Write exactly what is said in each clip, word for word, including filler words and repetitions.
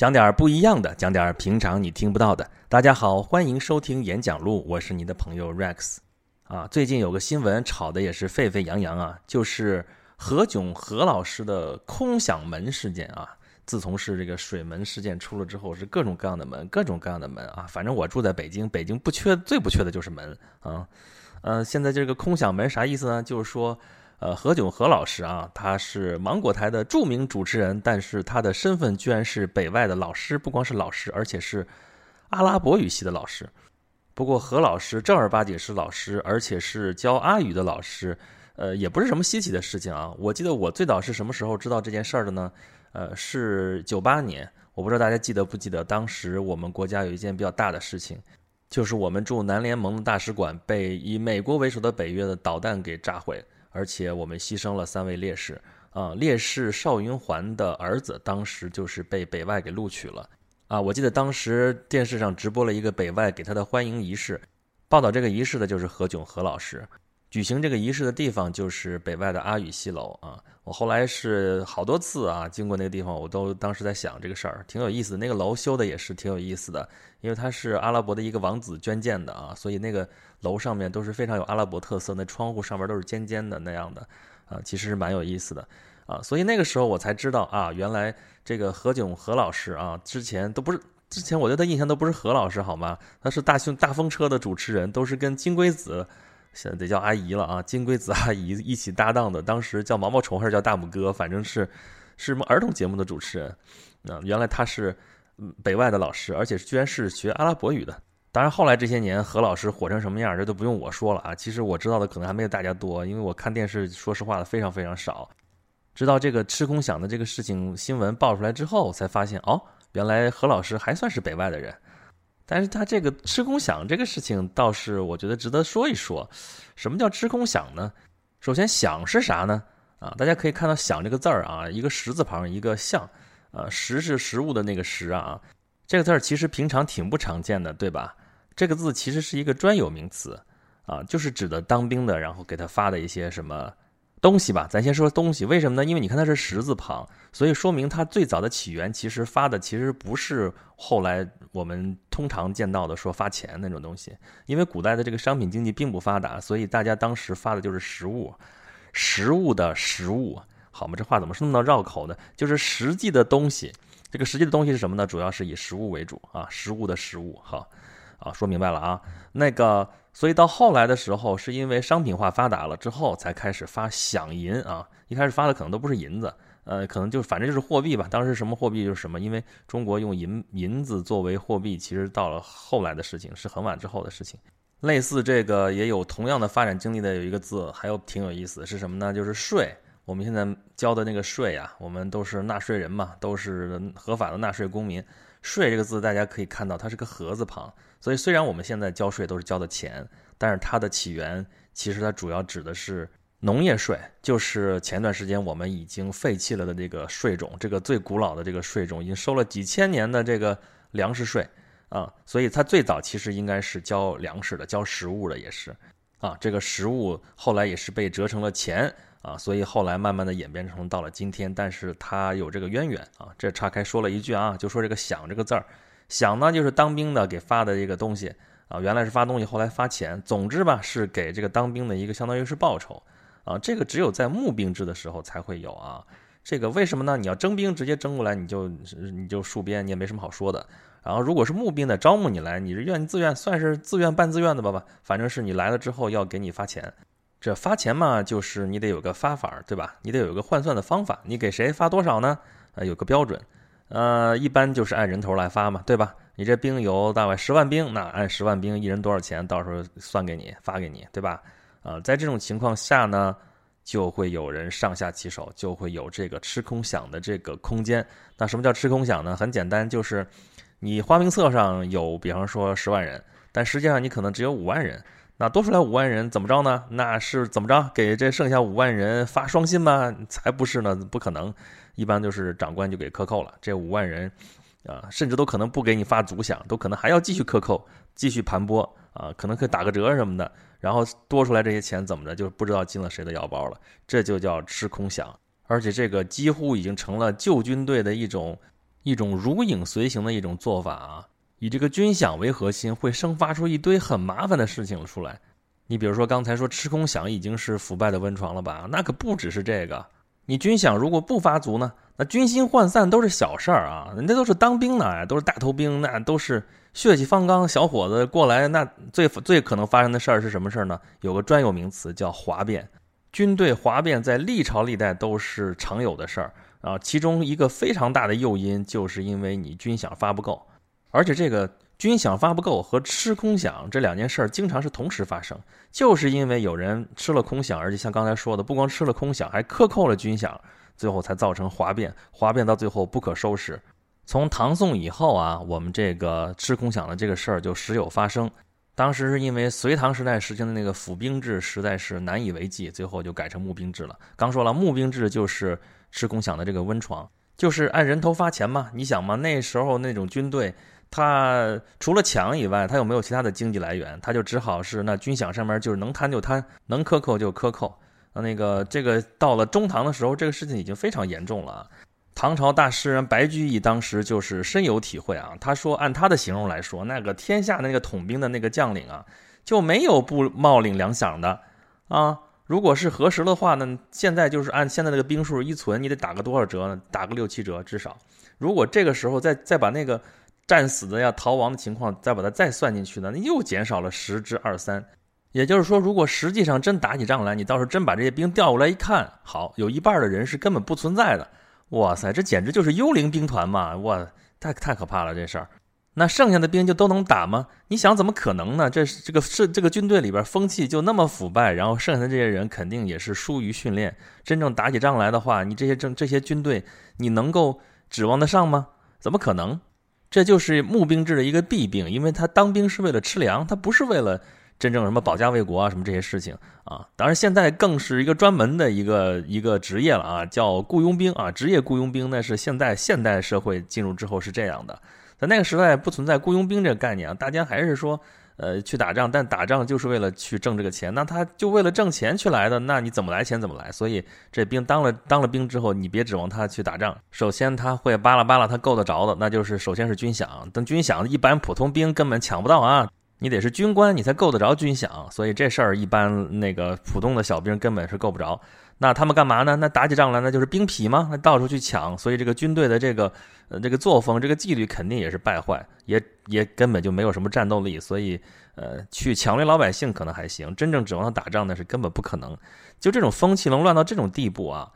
讲点不一样的，讲点平常你听不到的。大家好，欢迎收听演讲录，我是你的朋友 Rex。啊，最近有个新闻炒的也是沸沸扬扬啊，就是何炅何老师的空想门事件啊。自从是这个水门事件出了之后，是各种各样的门，各种各样的门啊。反正我住在北京，北京不缺，最不缺的就是门啊。呃，现在这个空想门啥意思呢？就是说。呃，何炅何老师啊，他是芒果台的著名主持人，但是他的身份居然是北外的老师，不光是老师，而且是阿拉伯语系的老师。不过何老师正儿八经是老师，而且是教阿语的老师，呃，也不是什么稀奇的事情啊。我记得我最早是什么时候知道这件事儿的呢？呃，是九八年，我不知道大家记得不记得，当时我们国家有一件比较大的事情。就是我们驻南联盟的大使馆被以美国为首的北约的导弹给炸毁，而且我们牺牲了三位烈士啊，烈士邵云环的儿子当时就是被北外给录取了啊。我记得当时电视上直播了一个北外给他的欢迎仪式，报道这个仪式的就是何炅何老师，举行这个仪式的地方就是北外的阿语西楼啊。我后来是好多次啊，经过那个地方，我都当时在想这个事儿，挺有意思的。那个楼修的也是挺有意思的，因为它是阿拉伯的一个王子捐建的啊，所以那个楼上面都是非常有阿拉伯特色，那窗户上面都是尖尖的那样的啊，其实是蛮有意思的啊。所以那个时候我才知道啊，原来这个何炅何老师啊，之前都不是。之前我对他印象都不是何老师好吗？他是大胸大风车的主持人，都是跟金龟子。现在得叫阿姨了啊，金龟子阿姨一起搭档的，当时叫毛毛虫还是叫大拇哥，反正是是儿童节目的主持人。那、呃、原来他是北外的老师，而且居然是学阿拉伯语的。当然后来这些年何老师火成什么样，这都不用我说了啊。其实我知道的可能还没有大家多，因为我看电视说实话的非常非常少。直到这个吃空想的这个事情新闻爆出来之后，才发现哦，原来何老师还算是北外的人。但是他这个吃空想这个事情倒是我觉得值得说一说。什么叫吃空想呢？首先想是啥呢？啊，大家可以看到想这个字儿啊，一个石字旁一个想，呃，食是食物的那个食啊，这个字儿其实平常挺不常见的，对吧？这个字其实是一个专有名词啊，就是指的当兵的，然后给他发的一些什么东西吧。咱先说东西，为什么呢？因为你看它是石字旁，所以说明它最早的起源其实发的其实不是后来我们通常见到的说发钱那种东西，因为古代的这个商品经济并不发达，所以大家当时发的就是实物，实物的实物。好嘛，这话怎么是那么绕口呢？就是实际的东西，这个实际的东西是什么呢？主要是以实物为主啊，实物的实物。好啊，说明白了啊，那个。所以到后来的时候，是因为商品化发达了之后，才开始发饷银啊。一开始发的可能都不是银子，呃，可能就反正就是货币吧。当时什么货币就是什么，因为中国用银银子作为货币，其实到了后来的事情，是很晚之后的事情。类似这个也有同样的发展经历的有一个字，还有挺有意思是什么呢？就是税。我们现在交的那个税啊，我们都是纳税人嘛，都是合法的纳税公民。税这个字大家可以看到它是个禾字旁，所以虽然我们现在交税都是交的钱，但是它的起源其实它主要指的是农业税，就是前段时间我们已经废弃了的这个税种，这个最古老的这个税种已经收了几千年的这个粮食税啊，所以它最早其实应该是交粮食的，交食物的也是啊，这个食物后来也是被折成了钱啊，所以后来慢慢的演变成到了今天，但是它有这个渊源啊。这岔开说了一句啊，就说这个饷这个字儿，饷呢就是当兵的给发的这个东西啊，原来是发东西，后来发钱，总之吧是给这个当兵的一个相当于是报酬啊，这个只有在募兵制的时候才会有啊。这个为什么呢？你要征兵直接征过来，你就你就戍边，你也没什么好说的。然后如果是募兵的招募你来，你是愿意自愿，算是自愿半自愿的吧吧，反正是你来了之后要给你发钱。这发钱嘛，就是你得有个发法，对吧？你得有个换算的方法，你给谁发多少呢？呃，有个标准，呃，一般就是按人头来发嘛，对吧？你这兵有大概十万兵，那按十万兵一人多少钱，到时候算给你发给你，对吧？啊、呃，在这种情况下呢，就会有人上下其手，就会有这个吃空想的这个空间。那什么叫吃空想呢？很简单，就是你花名册上有，比方说十万人，但实际上你可能只有五万人。那多出来五万人怎么着呢？那是怎么着？给这剩下五万人发双薪吗？才不是呢，不可能。一般就是长官就给克扣了，这五万人，啊，甚至都可能不给你发足饷，都可能还要继续克扣，继续盘剥啊，可能可以打个折什么的。然后多出来这些钱怎么着，就不知道进了谁的腰包了。这就叫吃空饷，而且这个几乎已经成了旧军队的一种一种如影随形的一种做法啊，以这个军饷为核心，会生发出一堆很麻烦的事情出来。你比如说刚才说吃空饷已经是腐败的温床了吧，那可不只是这个。你军饷如果不发足呢，那军心涣散都是小事儿啊，人家都是当兵的，都是大头兵，那都是血气方刚小伙子过来，那最最可能发生的事儿是什么事儿呢？有个专有名词叫哗变。军队哗变在历朝历代都是常有的事儿啊，其中一个非常大的诱因就是因为你军饷发不够，而且这个军饷发不够和吃空饷这两件事儿经常是同时发生，就是因为有人吃了空饷，而且像刚才说的，不光吃了空饷，还克扣了军饷，最后才造成哗变，哗变到最后不可收拾。从唐宋以后啊，我们这个吃空饷的这个事儿就时有发生。当时是因为隋唐时代实行的那个府兵制实在是难以为继，最后就改成募兵制了。刚说了，募兵制就是吃空饷的这个温床，就是按人头发钱嘛。你想嘛，那时候那种军队，他除了抢以外，他有没有其他的经济来源？他就只好是那军饷上面就是能贪就贪，能克扣就克扣。那个这个到了中唐的时候，这个事情已经非常严重了啊。唐朝大诗人白居易当时就是深有体会啊，他说按他的形容来说，那个天下那个统兵的那个将领啊，就没有不冒领粮饷的啊。如果是核实的话呢，现在就是按现在那个兵数一存，你得打个多少折呢？打个六七折至少。如果这个时候再再把那个战死的呀、逃亡的情况再把它再算进去呢，那又减少了十之二三。也就是说，如果实际上真打起仗来，你到时候真把这些兵调过来一看，好，有一半的人是根本不存在的。哇塞，这简直就是幽灵兵团嘛！哇，太太可怕了这事儿。那剩下的兵就都能打吗？你想怎么可能呢？这这个是这个军队里边风气就那么腐败，然后剩下的这些人肯定也是疏于训练。真正打起仗来的话，你这些这些军队，你能够指望得上吗？怎么可能？这就是募兵制的一个弊病，因为他当兵是为了吃粮，他不是为了真正什么保家卫国啊，什么这些事情啊，当然现在更是一个专门的一个一个职业了啊，叫雇佣兵啊，职业雇佣兵那是现代现代社会进入之后是这样的，在那个时代不存在雇佣兵这个概念啊，大家还是说呃去打仗，但打仗就是为了去挣这个钱，那他就为了挣钱去来的，那你怎么来钱怎么来，所以这兵当了当了兵之后，你别指望他去打仗，首先他会扒拉扒拉他够得着的，那就是首先是军饷，但军饷一般普通兵根本抢不到啊。你得是军官，你才够得着军饷，所以这事儿一般那个普通的小兵根本是够不着。那他们干嘛呢？那打起仗来那就是兵痞嘛，那到处去抢，所以这个军队的这个呃这个作风、这个纪律肯定也是败坏，也也根本就没有什么战斗力，所以呃去抢掠老百姓可能还行，真正指望他打仗那是根本不可能。就这种风气能乱到这种地步啊！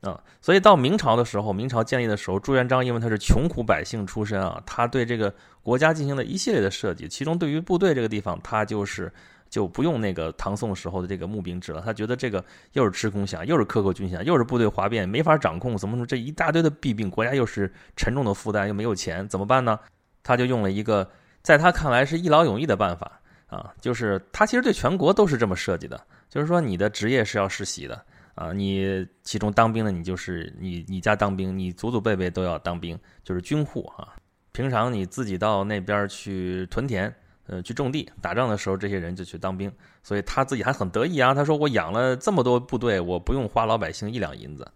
啊、嗯，所以到明朝的时候，明朝建立的时候，朱元璋因为他是穷苦百姓出身啊，他对这个国家进行了一系列的设计，其中对于部队这个地方，他就是就不用那个唐宋时候的这个募兵制了，他觉得这个又是吃空饷，又是克扣军饷，又是部队哗变，没法掌控，怎么什么这一大堆的弊病，国家又是沉重的负担，又没有钱，怎么办呢？他就用了一个在他看来是一劳永逸的办法啊，就是他其实对全国都是这么设计的，就是说你的职业是要世袭的。啊，你其中当兵的，你就是你，你家当兵，你祖祖辈辈都要当兵，就是军户啊。平常你自己到那边去屯田，呃，去种地，打仗的时候这些人就去当兵，所以他自己还很得意啊。他说我养了这么多部队，我不用花老百姓一两银子，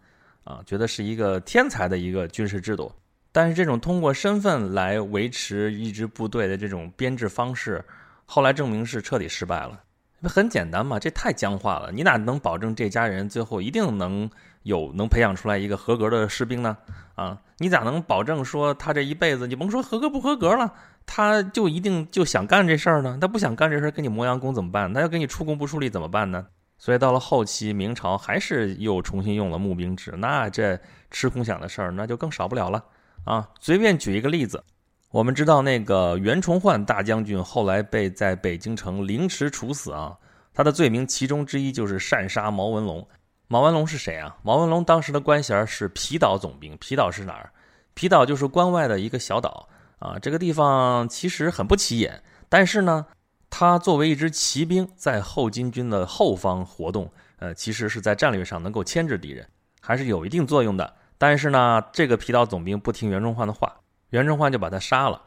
啊，觉得是一个天才的一个军事制度。但是这种通过身份来维持一支部队的这种编制方式，后来证明是彻底失败了。很简单嘛，这太僵化了，你哪能保证这家人最后一定能有能培养出来一个合格的士兵呢？啊，你咋能保证说他这一辈子，你甭说合格不合格了，他就一定就想干这事儿呢？他不想干这事儿，跟你磨洋工怎么办？他要跟你出工不出力怎么办呢？所以到了后期，明朝还是又重新用了募兵制，那这吃空饷的事儿那就更少不了了啊！随便举一个例子。我们知道那个袁崇焕大将军后来被在北京城凌迟处死啊，他的罪名其中之一就是擅杀毛文龙。毛文龙是谁啊？毛文龙当时的官衔是皮岛总兵。皮岛是哪儿？皮岛就是关外的一个小岛啊，这个地方其实很不起眼，但是呢，他作为一支骑兵在后金军的后方活动，呃，其实是在战略上能够牵制敌人，还是有一定作用的。但是呢，这个皮岛总兵不听袁崇焕的话。袁崇焕就把他杀了，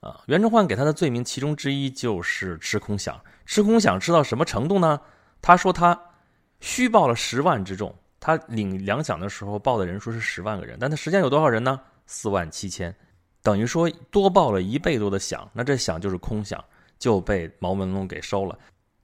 啊！袁崇焕给他的罪名其中之一就是吃空饷。吃空饷吃到什么程度呢？他说他虚报了十万之众，他领粮饷的时候报的人数是十万个人，但他实际上有多少人呢？四万七千，等于说多报了一倍多的响，那这响就是空响，就被毛文龙给收了。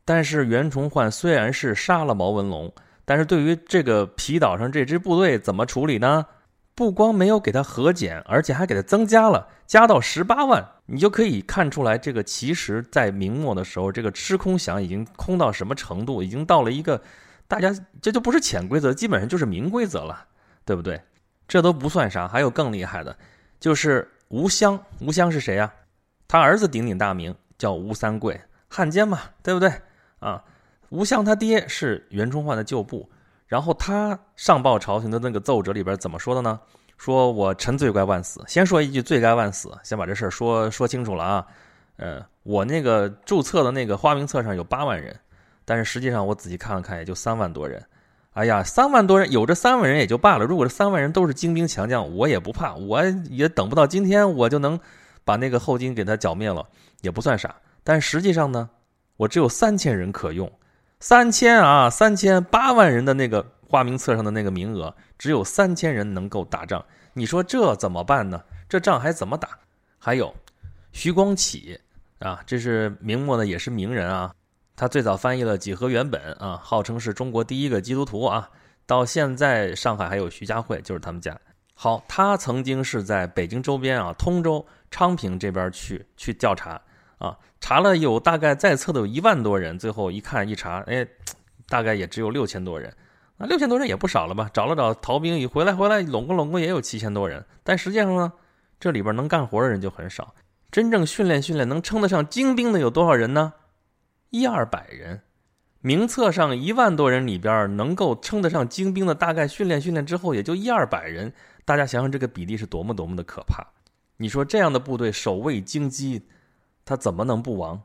但是袁崇焕虽然是杀了毛文龙，但是对于这个皮岛上这支部队怎么处理呢？不光没有给他核减，而且还给他增加了，加到十八万。你就可以看出来，这个其实在明末的时候，这个吃空饷已经空到什么程度，已经到了一个大家这就不是潜规则，基本上就是明规则了，对不对？这都不算啥，还有更厉害的，就是吴襄。吴襄是谁啊？他儿子鼎鼎大名，叫吴三桂，汉奸嘛，对不对啊？吴襄他爹是袁崇焕的旧部，然后他上报朝廷的那个奏折里边怎么说的呢？说我臣罪该万死。先说一句罪该万死，先把这事儿说说清楚了啊。呃，我那个注册的那个花名册上有八万人，但是实际上我仔细看了看，也就三万多人。哎呀，三万多人，有这三万人也就罢了，如果这三万人都是精兵强将，我也不怕，我也等不到今天我就能把那个后金给他剿灭了，也不算啥。但实际上呢，我只有三千人可用。三千啊，三千八万人的那个花名册上的那个名额，只有三千人能够打仗，你说这怎么办呢？这仗还怎么打？还有，徐光启啊，这是明末的也是名人啊，他最早翻译了《几何原本》啊，号称是中国第一个基督徒啊，到现在上海还有徐家汇，就是他们家。好，他曾经是在北京周边啊，通州、昌平这边去去调查。啊，查了有大概在册的有一万多人，最后一看一查，哎，大概也只有六千多人，那六千多人也不少了吧？找了找逃兵，一回来回来拢过拢过也有七千多人，但实际上呢，这里边能干活的人就很少，真正训练训练能称得上精兵的有多少人呢？一二百人，名册上一万多人里边能够称得上精兵的，大概训练训练之后也就一二百人，大家想想这个比例是多么多么的可怕！你说这样的部队守卫京畿，他怎么能不亡？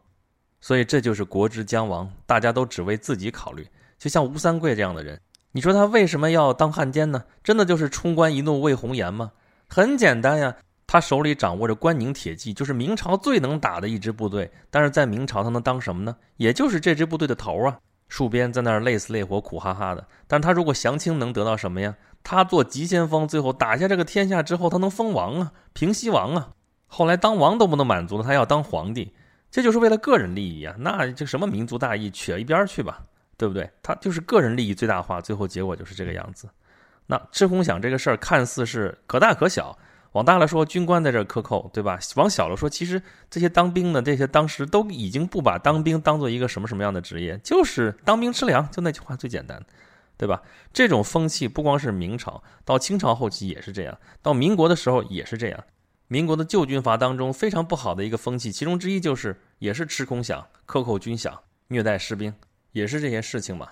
所以这就是国之将亡，大家都只为自己考虑。就像吴三桂这样的人，你说他为什么要当汉奸呢？真的就是冲冠一怒为红颜吗？很简单呀，他手里掌握着关宁铁骑，就是明朝最能打的一支部队，但是在明朝他能当什么呢？也就是这支部队的头啊，戍边在那儿累死累活苦哈哈的，但是他如果降清能得到什么呀？他做急先锋，最后打下这个天下之后，他能封王啊，平西王啊，后来当王都不能满足了，他要当皇帝，这就是为了个人利益啊！那这什么民族大义，扯一边去吧，对不对？他就是个人利益最大化，最后结果就是这个样子。那吃空饷这个事儿看似是可大可小，往大了说军官在这儿克扣，对吧？往小了说，其实这些当兵的，这些当时都已经不把当兵当做一个什么什么样的职业，就是当兵吃粮，就那句话最简单，对吧？这种风气不光是明朝，到清朝后期也是这样，到民国的时候也是这样。民国的旧军阀当中非常不好的一个风气，其中之一就是也是吃空饷、克扣军饷、虐待士兵，也是这些事情嘛。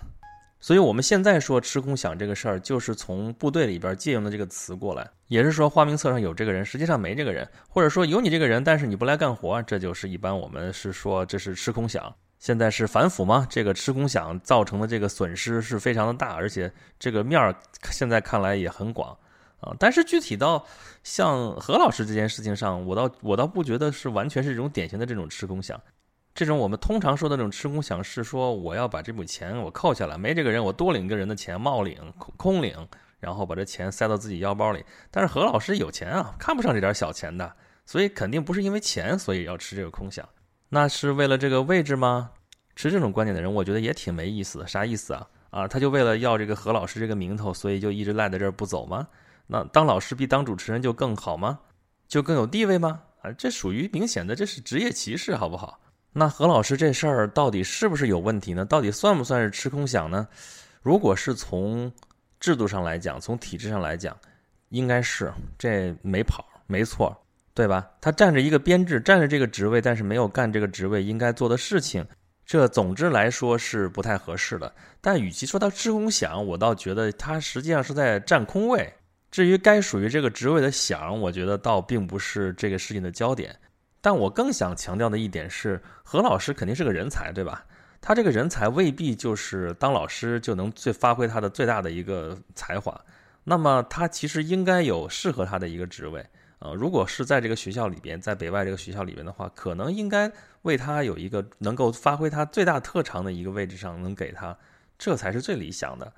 所以我们现在说吃空饷这个事儿，就是从部队里边借用的这个词过来，也是说花名册上有这个人，实际上没这个人，或者说有你这个人，但是你不来干活，这就是一般我们是说这是吃空饷。现在是反腐嘛，这个吃空饷造成的这个损失是非常的大，而且这个面儿现在看来也很广。但是具体到像何老师这件事情上，我倒我倒不觉得是完全是这种典型的这种吃空饷。这种我们通常说的这种吃空饷是说我要把这笔钱我扣下来，没这个人我多领一个人的钱，冒领空领，然后把这钱塞到自己腰包里。但是何老师有钱啊，看不上这点小钱的，所以肯定不是因为钱所以要吃这个空饷，那是为了这个位置吗？持这种观点的人我觉得也挺没意思的。啥意思啊？啊，他就为了要这个何老师这个名头，所以就一直赖在这儿不走吗？那当老师比当主持人就更好吗？就更有地位吗？啊，这属于明显的，这是职业歧视，好不好？那何老师这事儿到底是不是有问题呢？到底算不算是吃空饷呢？如果是从制度上来讲，从体制上来讲，应该是，这没跑，没错，对吧？他占着一个编制，占着这个职位，但是没有干这个职位应该做的事情，这总之来说是不太合适的。但与其说他吃空饷，我倒觉得他实际上是在占空位。至于该属于这个职位的饷，我觉得倒并不是这个事情的焦点。但我更想强调的一点是，何老师肯定是个人才，对吧？他这个人才未必就是当老师就能最发挥他的最大的一个才华，那么他其实应该有适合他的一个职位。呃，如果是在这个学校里边，在北外这个学校里边的话，可能应该为他有一个能够发挥他最大特长的一个位置上能给他，这才是最理想的。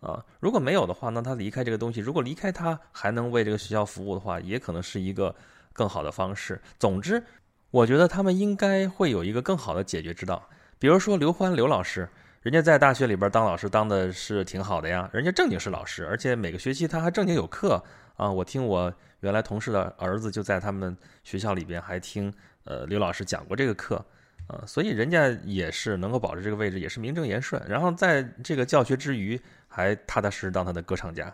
啊，如果没有的话，那他离开这个东西，如果离开他还能为这个学校服务的话，也可能是一个更好的方式。总之，我觉得他们应该会有一个更好的解决之道。比如说刘欢刘老师，人家在大学里边当老师当的是挺好的呀，人家正经是老师，而且每个学期他还正经有课啊。我听我原来同事的儿子就在他们学校里边还听呃刘老师讲过这个课。呃，所以人家也是能够保持这个位置，也是名正言顺。然后在这个教学之余，还踏踏实实当他的歌唱家。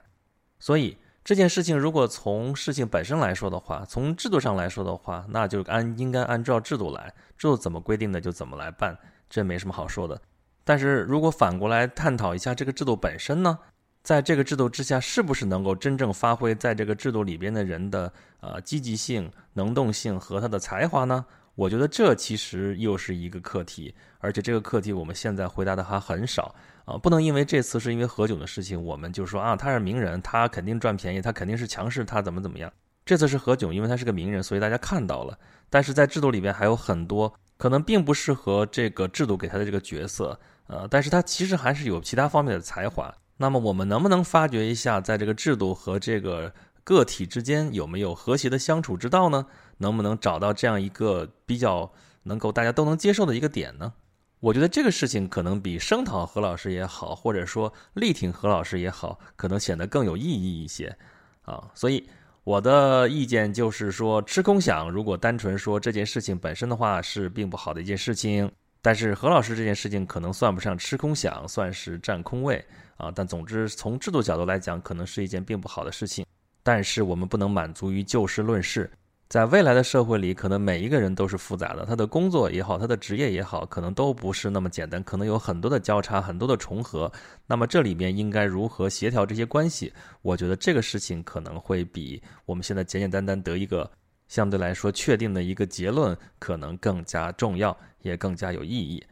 所以这件事情，如果从事情本身来说的话，从制度上来说的话，那就按应该按照制度来，制度怎么规定的就怎么来办，这没什么好说的。但是如果反过来探讨一下这个制度本身呢，在这个制度之下，是不是能够真正发挥在这个制度里边的人的呃积极性、能动性和他的才华呢？我觉得这其实又是一个课题，而且这个课题我们现在回答的还很少啊！不能因为这次是因为何炅的事情，我们就说啊，他是名人，他肯定赚便宜，他肯定是强势，他怎么怎么样。这次是何炅，因为他是个名人，所以大家看到了。但是在制度里边还有很多可能并不适合这个制度给他的这个角色，呃，但是他其实还是有其他方面的才华。那么我们能不能发掘一下，在这个制度和这个个体之间有没有和谐的相处之道呢？能不能找到这样一个比较能够大家都能接受的一个点呢？我觉得这个事情可能比声讨何老师也好，或者说力挺何老师也好，可能显得更有意义一些啊。所以我的意见就是说，吃空想如果单纯说这件事情本身的话，是并不好的一件事情。但是何老师这件事情可能算不上吃空想，算是占空位啊。但总之从制度角度来讲，可能是一件并不好的事情。但是我们不能满足于就事论事。在未来的社会里，可能每一个人都是复杂的，他的工作也好，他的职业也好，可能都不是那么简单，可能有很多的交叉，很多的重合。那么这里面应该如何协调这些关系，我觉得这个事情可能会比我们现在简简单单得一个相对来说确定的一个结论可能更加重要，也更加有意义。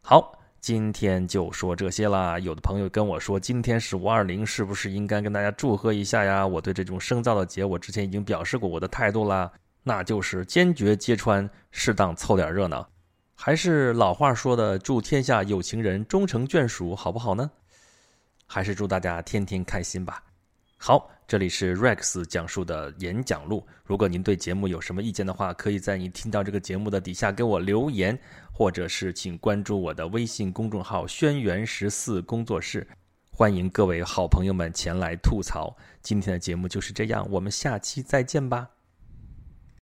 好，今天就说这些啦。有的朋友跟我说，今天是五二零，是不是应该跟大家祝贺一下呀？我对这种生造的节，我之前已经表示过我的态度啦，那就是坚决揭穿，适当凑点热闹。还是老话说的，祝天下有情人终成眷属，好不好呢？还是祝大家天天开心吧。好，这里是 Rex 讲述的演讲录。如果您对节目有什么意见的话，可以在您听到这个节目的底下给我留言，或者是请关注我的微信公众号轩辕十四工作室，欢迎各位好朋友们前来吐槽。今天的节目就是这样，我们下期再见吧。